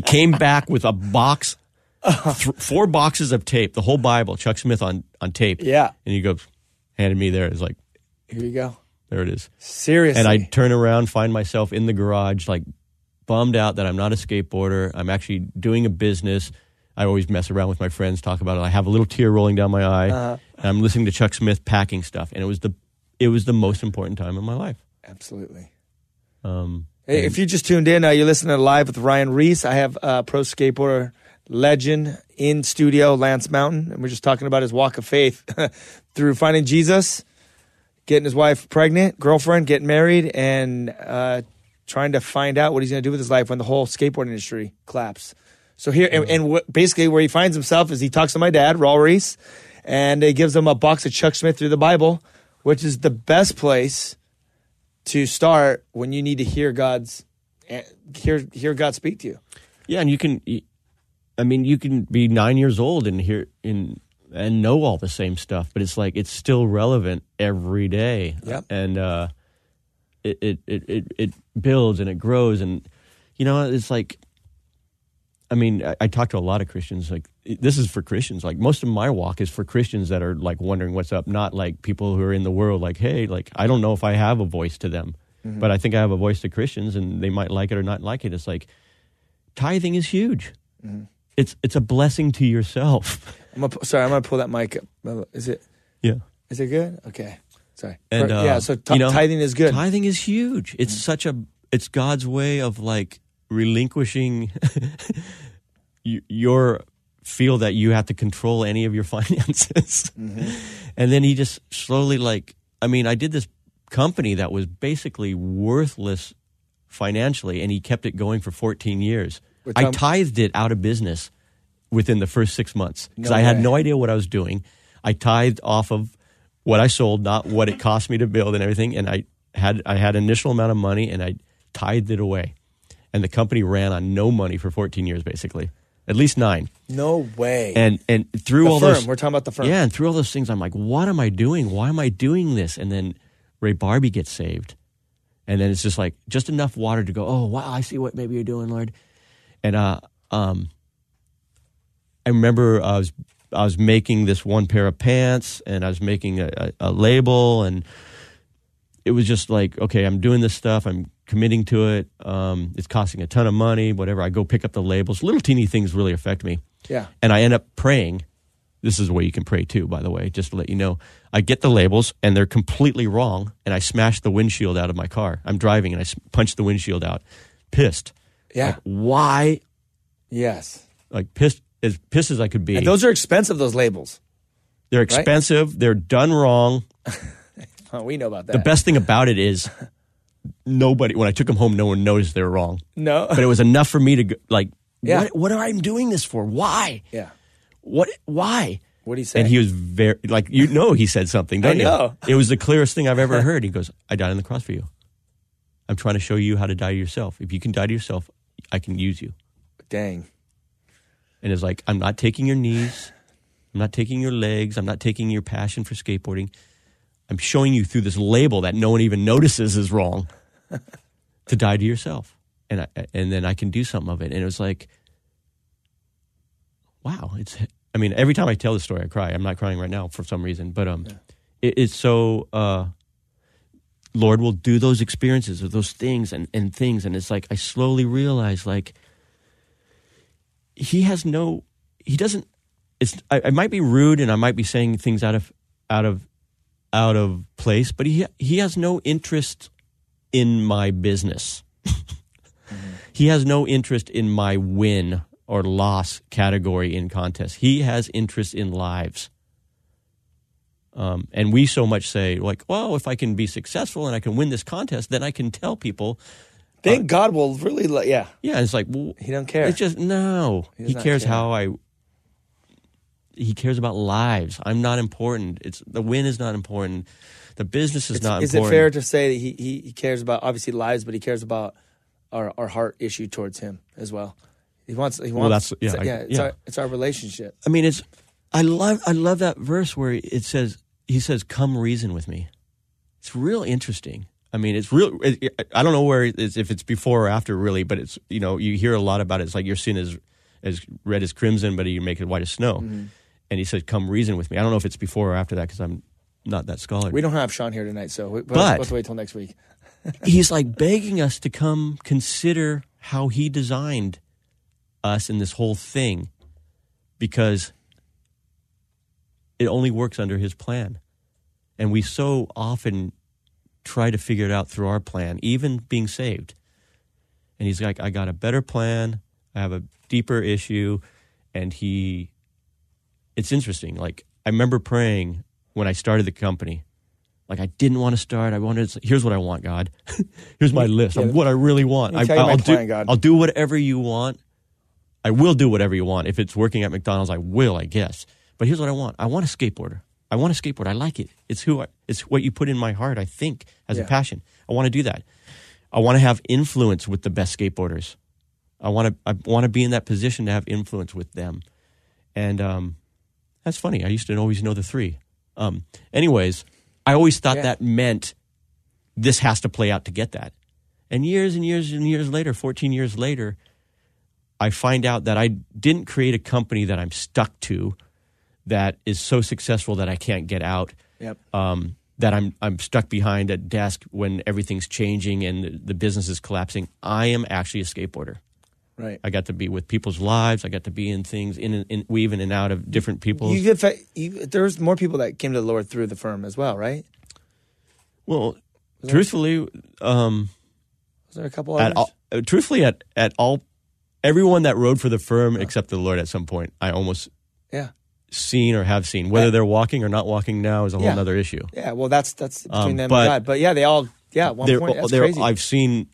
came back with a box, four boxes of tape, the whole Bible, Chuck Smith on tape. Yeah. And he goes, handed me there. It's like, here you go. There it is. Seriously. And I turn around, find myself in the garage, like, bummed out that I'm not a skateboarder. I'm actually doing a business. I always mess around with my friends, talk about it. I have a little tear rolling down my eye. And I'm listening to Chuck Smith packing stuff, and it was the most important time in my life. Absolutely. Hey, if you just tuned in, you're listening to Live with Ryan Ries. I have pro skateboarder legend in studio, Lance Mountain, and we're just talking about his walk of faith through finding Jesus, getting his wife pregnant, girlfriend, getting married, and trying to find out what he's going to do with his life when the whole skateboard industry collapses. So here, basically where he finds himself is he talks to my dad, Raul Ries, and he gives him a box of Chuck Smith through the Bible, which is the best place to start when you need to hear hear God speak to you. Yeah, and you can be 9 years old and and know all the same stuff, but it's like it's still relevant every day. Yep. And it builds and it grows, and you know, it's like, I mean, I talk to a lot of Christians. Like, this is for Christians. Like, most of my walk is for Christians that are like wondering what's up, not like people who are in the world. Like, hey, like I don't know if I have a voice to them, mm-hmm. but I think I have a voice to Christians, and they might like it or not like it. It's like tithing is huge. Mm-hmm. It's a blessing to yourself. I'm gonna pull that mic up. Is it? Yeah. Is it good? Okay. Sorry. And, yeah. So tithing is good. Tithing is huge. It's mm-hmm. It's God's way of like relinquishing your feel that you have to control any of your finances. Mm-hmm. And then he just slowly, like, I mean, I did this company that was basically worthless financially, and he kept it going for 14 years. I tithed it out of business within the first 6 months because I had no idea what I was doing. I tithed off of what I sold, not what it cost me to build and everything. And I had an initial amount of money, and I tithed it away. And the company ran on no money for 14 years, basically. At least 9. No way. And through all those... We're talking about The Firm. Yeah, and through all those things, I'm like, what am I doing? Why am I doing this? And then Ray Barbie gets saved. And then it's just like, just enough water to go, oh, wow, I see what maybe you're doing, Lord. And I remember I was making this one pair of pants, and I was making a label, and it was just like, okay, I'm doing this stuff, I'm committing to it, it's costing a ton of money, whatever. I go pick up the labels. Little teeny things really affect me. Yeah. And I end up praying. This is a way you can pray too, by the way, just to let you know. I get the labels, and they're completely wrong, and I smash the windshield out of my car. I'm driving, and I punch the windshield out. Pissed. Yeah. Like, why? Yes. Like pissed as I could be. And those are expensive, those labels. They're expensive. Right? They're done wrong. Oh, we know about that. The best thing about it is nobody, when I took them home, no one noticed they were wrong. No. But it was enough for me to go, like, yeah. What am I doing this for? Why? Yeah. Why? What did he say? And he was very, like, you know, he said something, don't you? I know. It was the clearest thing I've ever heard. He goes, I died on the cross for you. I'm trying to show you how to die to yourself. If you can die to yourself, I can use you. Dang. And it's like, I'm not taking your knees. I'm not taking your legs. I'm not taking your passion for skateboarding. I'm showing you through this label that no one even notices is wrong to die to yourself. And then I can do something of it. And it was like, wow. I mean, every time I tell the story, I cry. I'm not crying right now for some reason. But it's so, Lord will do those experiences or those things and things. And it's like I slowly realize, like, I might be rude, and I might be saying things out of place, but he has no interest in my business. Mm-hmm. He has no interest in my win or loss category in contests. He has interest in lives. And we so much say, like, well, if I can be successful and I can win this contest, then I can tell people. Then God will really let, yeah. Yeah, it's like, well, he don't care. It's just, no. He cares how I... He cares about lives. I'm not important. The win is not important. The business is not important. Is it fair to say that he cares about, obviously, lives, but he cares about our heart issue towards him as well? He wants it's our relationship. I mean, I love that verse where he says, come reason with me. It's real interesting. I mean, it's real. I don't know where if it's before or after, really, but it's, you know, you hear a lot about it. It's like your sin is as red as crimson, but you make it white as snow. Mm-hmm. And he said, come reason with me. I don't know if it's before or after that because I'm not that scholar. We don't have Sean here tonight, so we'll have to wait till next week. He's like begging us to come consider how he designed us in this whole thing, because it only works under his plan. And we so often try to figure it out through our plan, even being saved. And he's like, I got a better plan. I have a deeper issue. And it's interesting. Like, I remember praying when I started the company. Like, I didn't want to start. Here's what I want, God. Here's my list of what I really want. I'll do whatever you want. I will do whatever you want. If it's working at McDonald's, I will, I guess. But here's what I want. I want a skateboarder. I want a skateboard. I like it. It's what you put in my heart, I think, as a passion. I want to do that. I want to have influence with the best skateboarders. I want to be in that position to have influence with them. And that's funny. I used to always know the three. Anyways, I always thought that meant this has to play out to get that. And years later, 14 years later, I find out that I didn't create a company that I'm stuck to that is so successful that I can't get out. Yep. That I'm stuck behind a desk when everything's changing and the business is collapsing. I am actually a skateboarder. Right. I got to be with people's lives. I got to be in things, in weave in and out of different people. There's more people that came to the Lord through the firm as well, right? Well, truthfully, was there a couple others? Truthfully, everyone that rode for the firm except the Lord at some point, I almost seen or have seen. Whether they're walking or not walking now is a whole other issue. Yeah, well, that's between them and God. But they all, at one point, that's crazy. I've seen...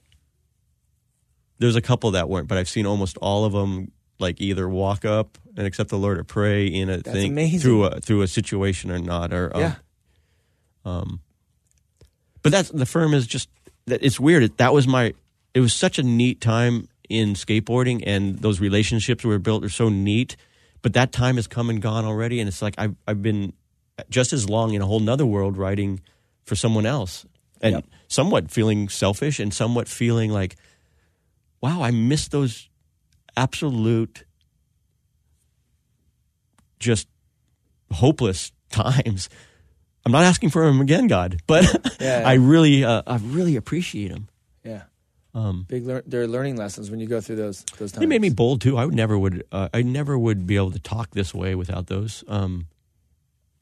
There's a couple that weren't, but I've seen almost all of them like either walk up and accept the Lord or pray in a thing through a situation or not. But that's the firm is just that it's weird. It was such a neat time in skateboarding, and those relationships we were built are so neat. But that time has come and gone already, and it's like I've been just as long in a whole nother world writing for someone else, and somewhat feeling selfish and somewhat feeling like, wow, I miss those absolute just hopeless times. I'm not asking for them again, God, but I really appreciate them. Yeah, they're learning lessons when you go through those times. They made me bold too. I never would be able to talk this way without those.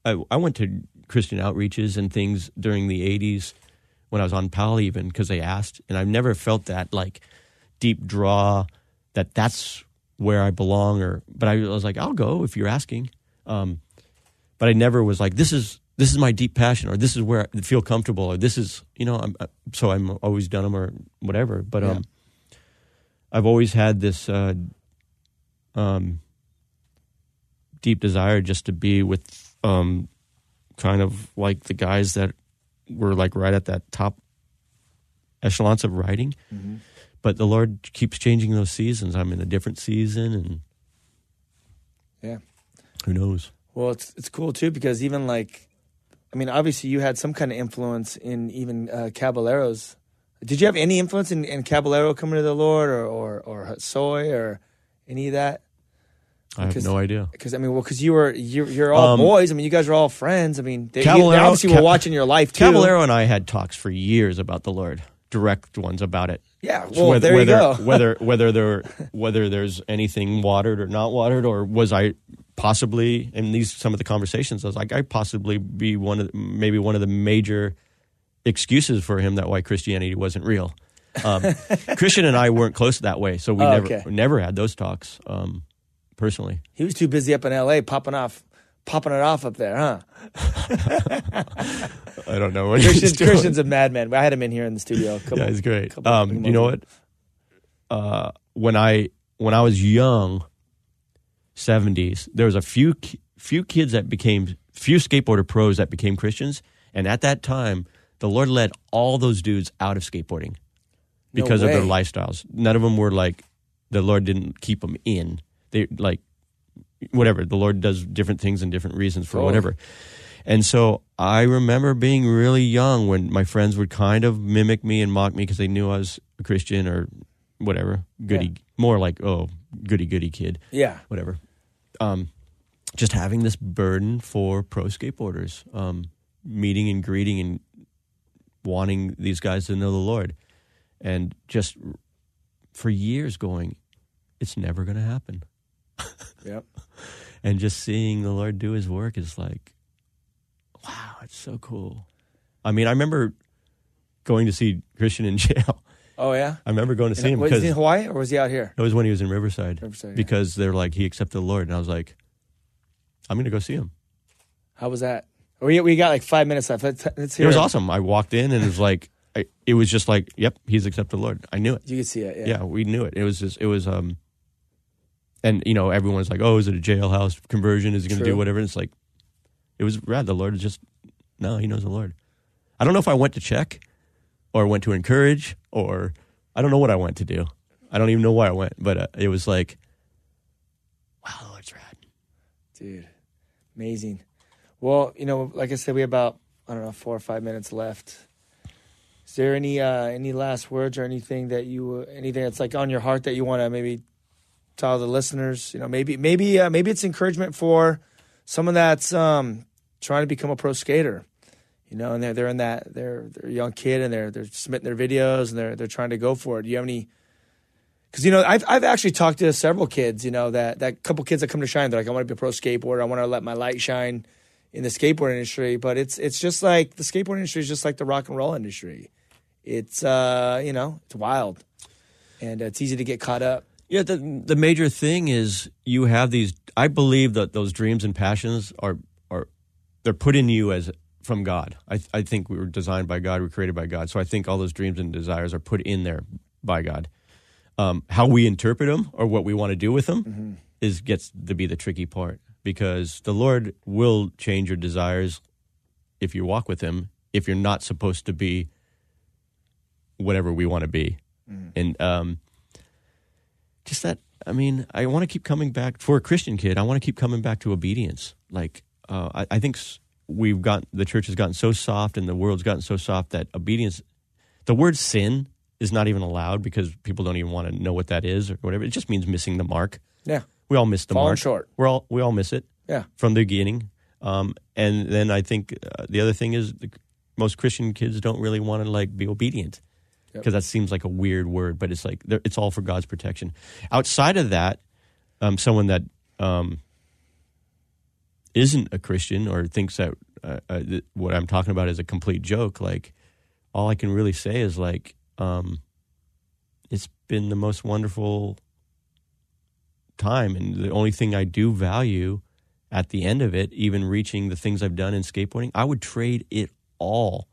I went to Christian outreaches and things during the '80s when I was on Powell even because they asked, and I've never felt that like deep draw that's where I belong, but I was like, I'll go if you're asking, but I never was like, this is my deep passion, or this is where I feel comfortable, or this is, you know, I'm always done them or whatever, but I've always had this deep desire just to be with kind of like the guys that were like right at that top echelons of writing. Mm-hmm. But the Lord keeps changing those seasons. I'm in a different season, and who knows? Well, it's cool too because even like, I mean, obviously you had some kind of influence in even Caballero's. Did you have any influence in Caballero coming to the Lord or Hosoi or any of that? I have no idea. Because I mean, you're all boys. I mean, you guys are all friends. I mean, they obviously were watching your life too. Caballero and I had talks for years about the Lord, direct ones about it. Yeah, well, there you go. whether there's anything watered or not watered, or was I possibly in some of the conversations? I was like, I possibly be one of the major excuses for him that why Christianity wasn't real. Christian and I weren't close that way, so we never had those talks personally. He was too busy up in L.A. popping it off up there, huh? I don't know what he's doing. Christian's a madman. I had him in here in the studio. He's great. You know what? When I was young, 70s, there was a few kids that became few skateboarder pros that became Christians, and at that time, the Lord led all those dudes out of skateboarding because of their lifestyles. None of them were like the Lord didn't keep them in. They like. Whatever, the Lord does different things and different reasons for whatever. And so I remember being really young when my friends would kind of mimic me and mock me because they knew I was a Christian or whatever. More like, goody kid. Yeah. Whatever. Just having this burden for pro skateboarders, meeting and greeting and wanting these guys to know the Lord. And just for years going, it's never going to happen. Yep. And just seeing the Lord do his work is like, wow, it's so cool. I mean, I remember going to see Christian in jail. Oh, yeah? I remember going to see him. Was he in Hawaii or was he out here? It was when he was in Riverside because they're like, he accepted the Lord. And I was like, I'm going to go see him. How was that? We got like 5 minutes left. Let's hear it. It was awesome. I walked in and it was like, it was just like, yep, he's accepted the Lord. I knew it. You could see it, yeah. Yeah, we knew it. It was and, you know, everyone's like, oh, is it a jailhouse conversion? Is he going to do whatever? And it's like, it was rad. The Lord is just, no, he knows the Lord. I don't know if I went to check or went to encourage or I don't know what I went to do. I don't even know why I went. But it was like, wow, the Lord's rad. Dude. Amazing. Well, you know, like I said, we have about, I don't know, 4 or 5 minutes left. Is there any last words or anything that you, anything that's like on your heart that you want to maybe tell the listeners? You know, maybe it's encouragement for someone that's trying to become a pro skater. You know, and they're in that, they're a young kid and they're submitting their videos and they're trying to go for it. Do you have any? Because, you know, I've actually talked to several kids, you know, that couple kids that come to shine. They're like, I want to be a pro skateboarder. I want to let my light shine in the skateboard industry. But it's just like the skateboard industry is just like the rock and roll industry. It's, you know, it's wild. And it's easy to get caught up. Yeah, the major thing is you have these – I believe that those dreams and passions are – they're put in you as from God. I think we were designed by God. We were created by God. So I think all those dreams and desires are put in there by God. How we interpret them or what we want to do with them mm-hmm. gets to be the tricky part, because the Lord will change your desires if you walk with Him, if you're not supposed to be whatever we want to be. Mm-hmm. And just that, I mean, I want to keep coming back, for a Christian kid, I want to keep coming back to obedience. Like, I think the church has gotten so soft and the world's gotten so soft that obedience, the word sin, is not even allowed because people don't even want to know what that is or whatever. It just means missing the mark. Yeah, we all miss the mark. Falling short. We all miss it. Yeah, from the beginning. And then I think the other thing is most Christian kids don't really want to like be obedient because that seems like a weird word, but it's like it's all for God's protection. Outside of that, someone that isn't a Christian or thinks that what I'm talking about is a complete joke. Like, all I can really say is like. It's been the most wonderful time, and the only thing I do value at the end of it, even reaching the things I've done in skateboarding, I would trade it all.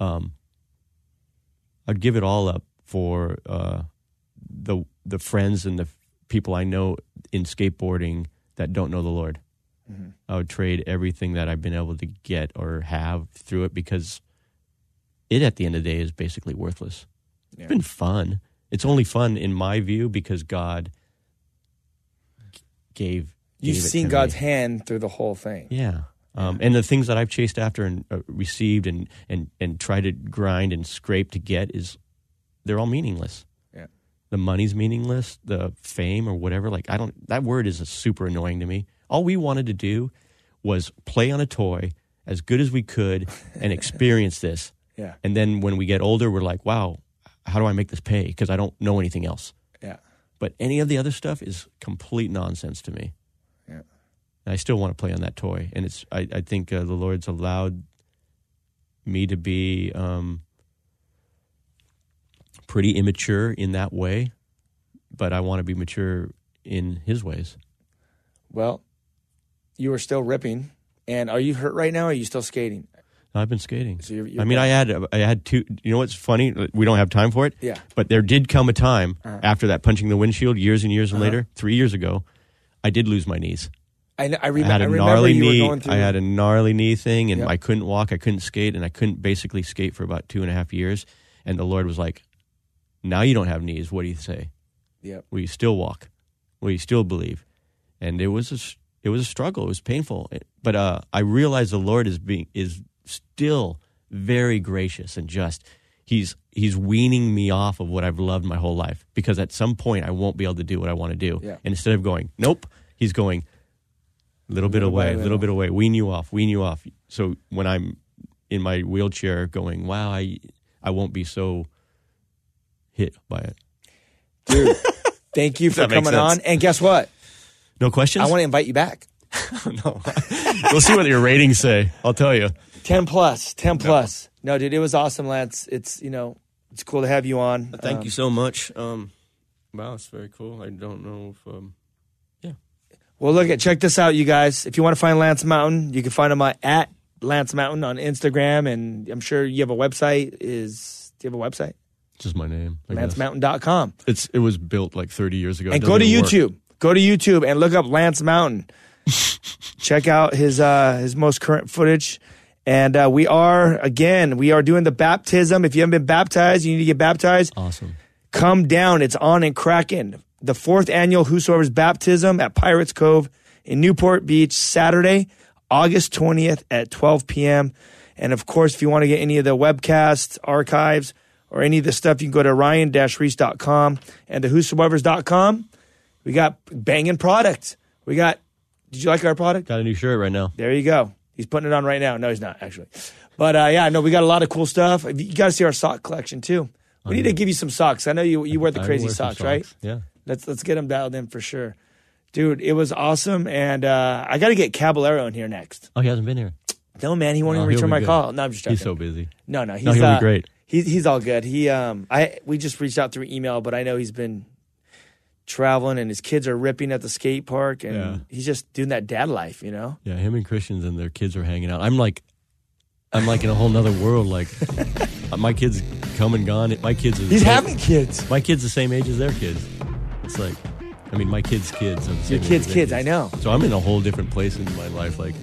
I'd give it all up for the friends and the people I know in skateboarding that don't know the Lord. Mm-hmm. I would trade everything that I've been able to get or have through it, because it, at the end of the day, is basically worthless. Yeah. It's been fun. It's only fun, in my view, because God gave You've it seen to God's me. Hand through the whole thing. Yeah. And the things that I've chased after and received and tried to grind and scrape to get, they're all meaningless. Yeah. The money's meaningless, the fame or whatever. Like, that word is super annoying to me. All we wanted to do was play on a toy as good as we could and experience this. Yeah. And then when we get older, we're like, wow, how do I make this pay? Because I don't know anything else. Yeah. But any of the other stuff is complete nonsense to me. Yeah. And I still want to play on that toy. And I think the Lord's allowed me to be pretty immature in that way, but I want to be mature in His ways. Well, you are still ripping. And are you hurt right now, or are you still skating? I've been skating. So I mean, I had two. You know what's funny? We don't have time for it. Yeah. But there did come a time after that punching the windshield years and years later, 3 years ago, I did lose my knees. I had a gnarly knee thing, and I couldn't walk, I couldn't skate, and I couldn't basically skate for about 2.5 years. And the Lord was like, now you don't have knees. What do you say? Yep. Will you still walk? Will you still believe? And it was a struggle. It was painful. But I realized the Lord is still very gracious and just. He's weaning me off of what I've loved my whole life, because at some point I won't be able to do what I want to do. Yeah. And instead of going, nope, He's going, little bit away, wean you off. So when I'm in my wheelchair going, wow, I won't be so hit by it. Dude, thank you for coming on. And guess what? No questions? I want to invite you back. No. We'll see what your ratings say. I'll tell you. 10+. No, dude, it was awesome, Lance. It's, you know, it's cool to have you on. Thank you so much. Wow, it's very cool. I don't know if, yeah. Well, check this out, you guys. If you want to find Lance Mountain, you can find him at Lance Mountain on Instagram, and I'm sure you have a website. Do you have a website? It's just my name. LanceMountain.com. It was built like 30 years ago. And go to YouTube. Go to YouTube and look up Lance Mountain. Check out his most current footage. And we are doing the baptism. If you haven't been baptized, you need to get baptized. Awesome. Come down. It's on and cracking. The 4th annual Whosoever's baptism at Pirates Cove in Newport Beach, Saturday, August 20th at 12 p.m. And, of course, if you want to get any of the webcasts, archives, or any of the stuff, you can go to ryan-reese.com and the whosoever's.com. We got banging product. We got, did you like our product? Got a new shirt right now. There you go. He's putting it on right now. No, he's not, actually. But, yeah, no, we got a lot of cool stuff. You got to see our sock collection, too. We need to give you some socks. I know you wear the crazy socks, right? Yeah. Let's get them dialed in for sure. Dude, it was awesome, and I got to get Caballero in here next. Oh, he hasn't been here. No, man, he won't even return my call. No, I'm just joking. He's so busy. No, he'll be great. He's all good. We just reached out through email, but I know he's been traveling, and his kids are ripping at the skate park, and he's just doing that dad life, you know? Yeah, him and Christian and their kids are hanging out. I'm like in a whole nother world. Like, my kids come and gone. He's having kids. My kids the same age as their kids. It's like, I mean, my kids' kids are the same. Your kids' kids, I know. So I'm in a whole different place in my life. Like,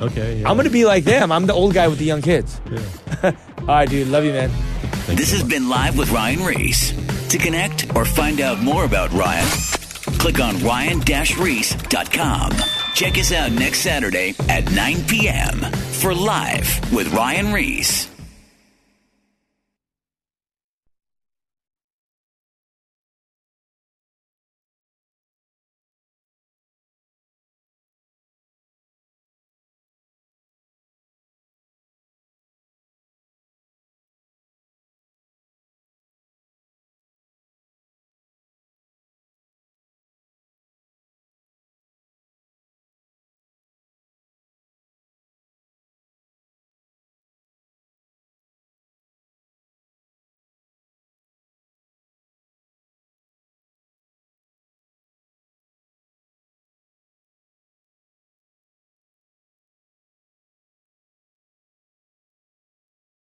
okay, yeah. I'm gonna be like them. I'm the old guy with the young kids. Yeah. All right, dude. Love you, man. This has been Live with Ryan Ries. To connect or find out more about Ryan, click on ryan-reese.com. Check us out next Saturday at 9 p.m. for Live with Ryan Ries.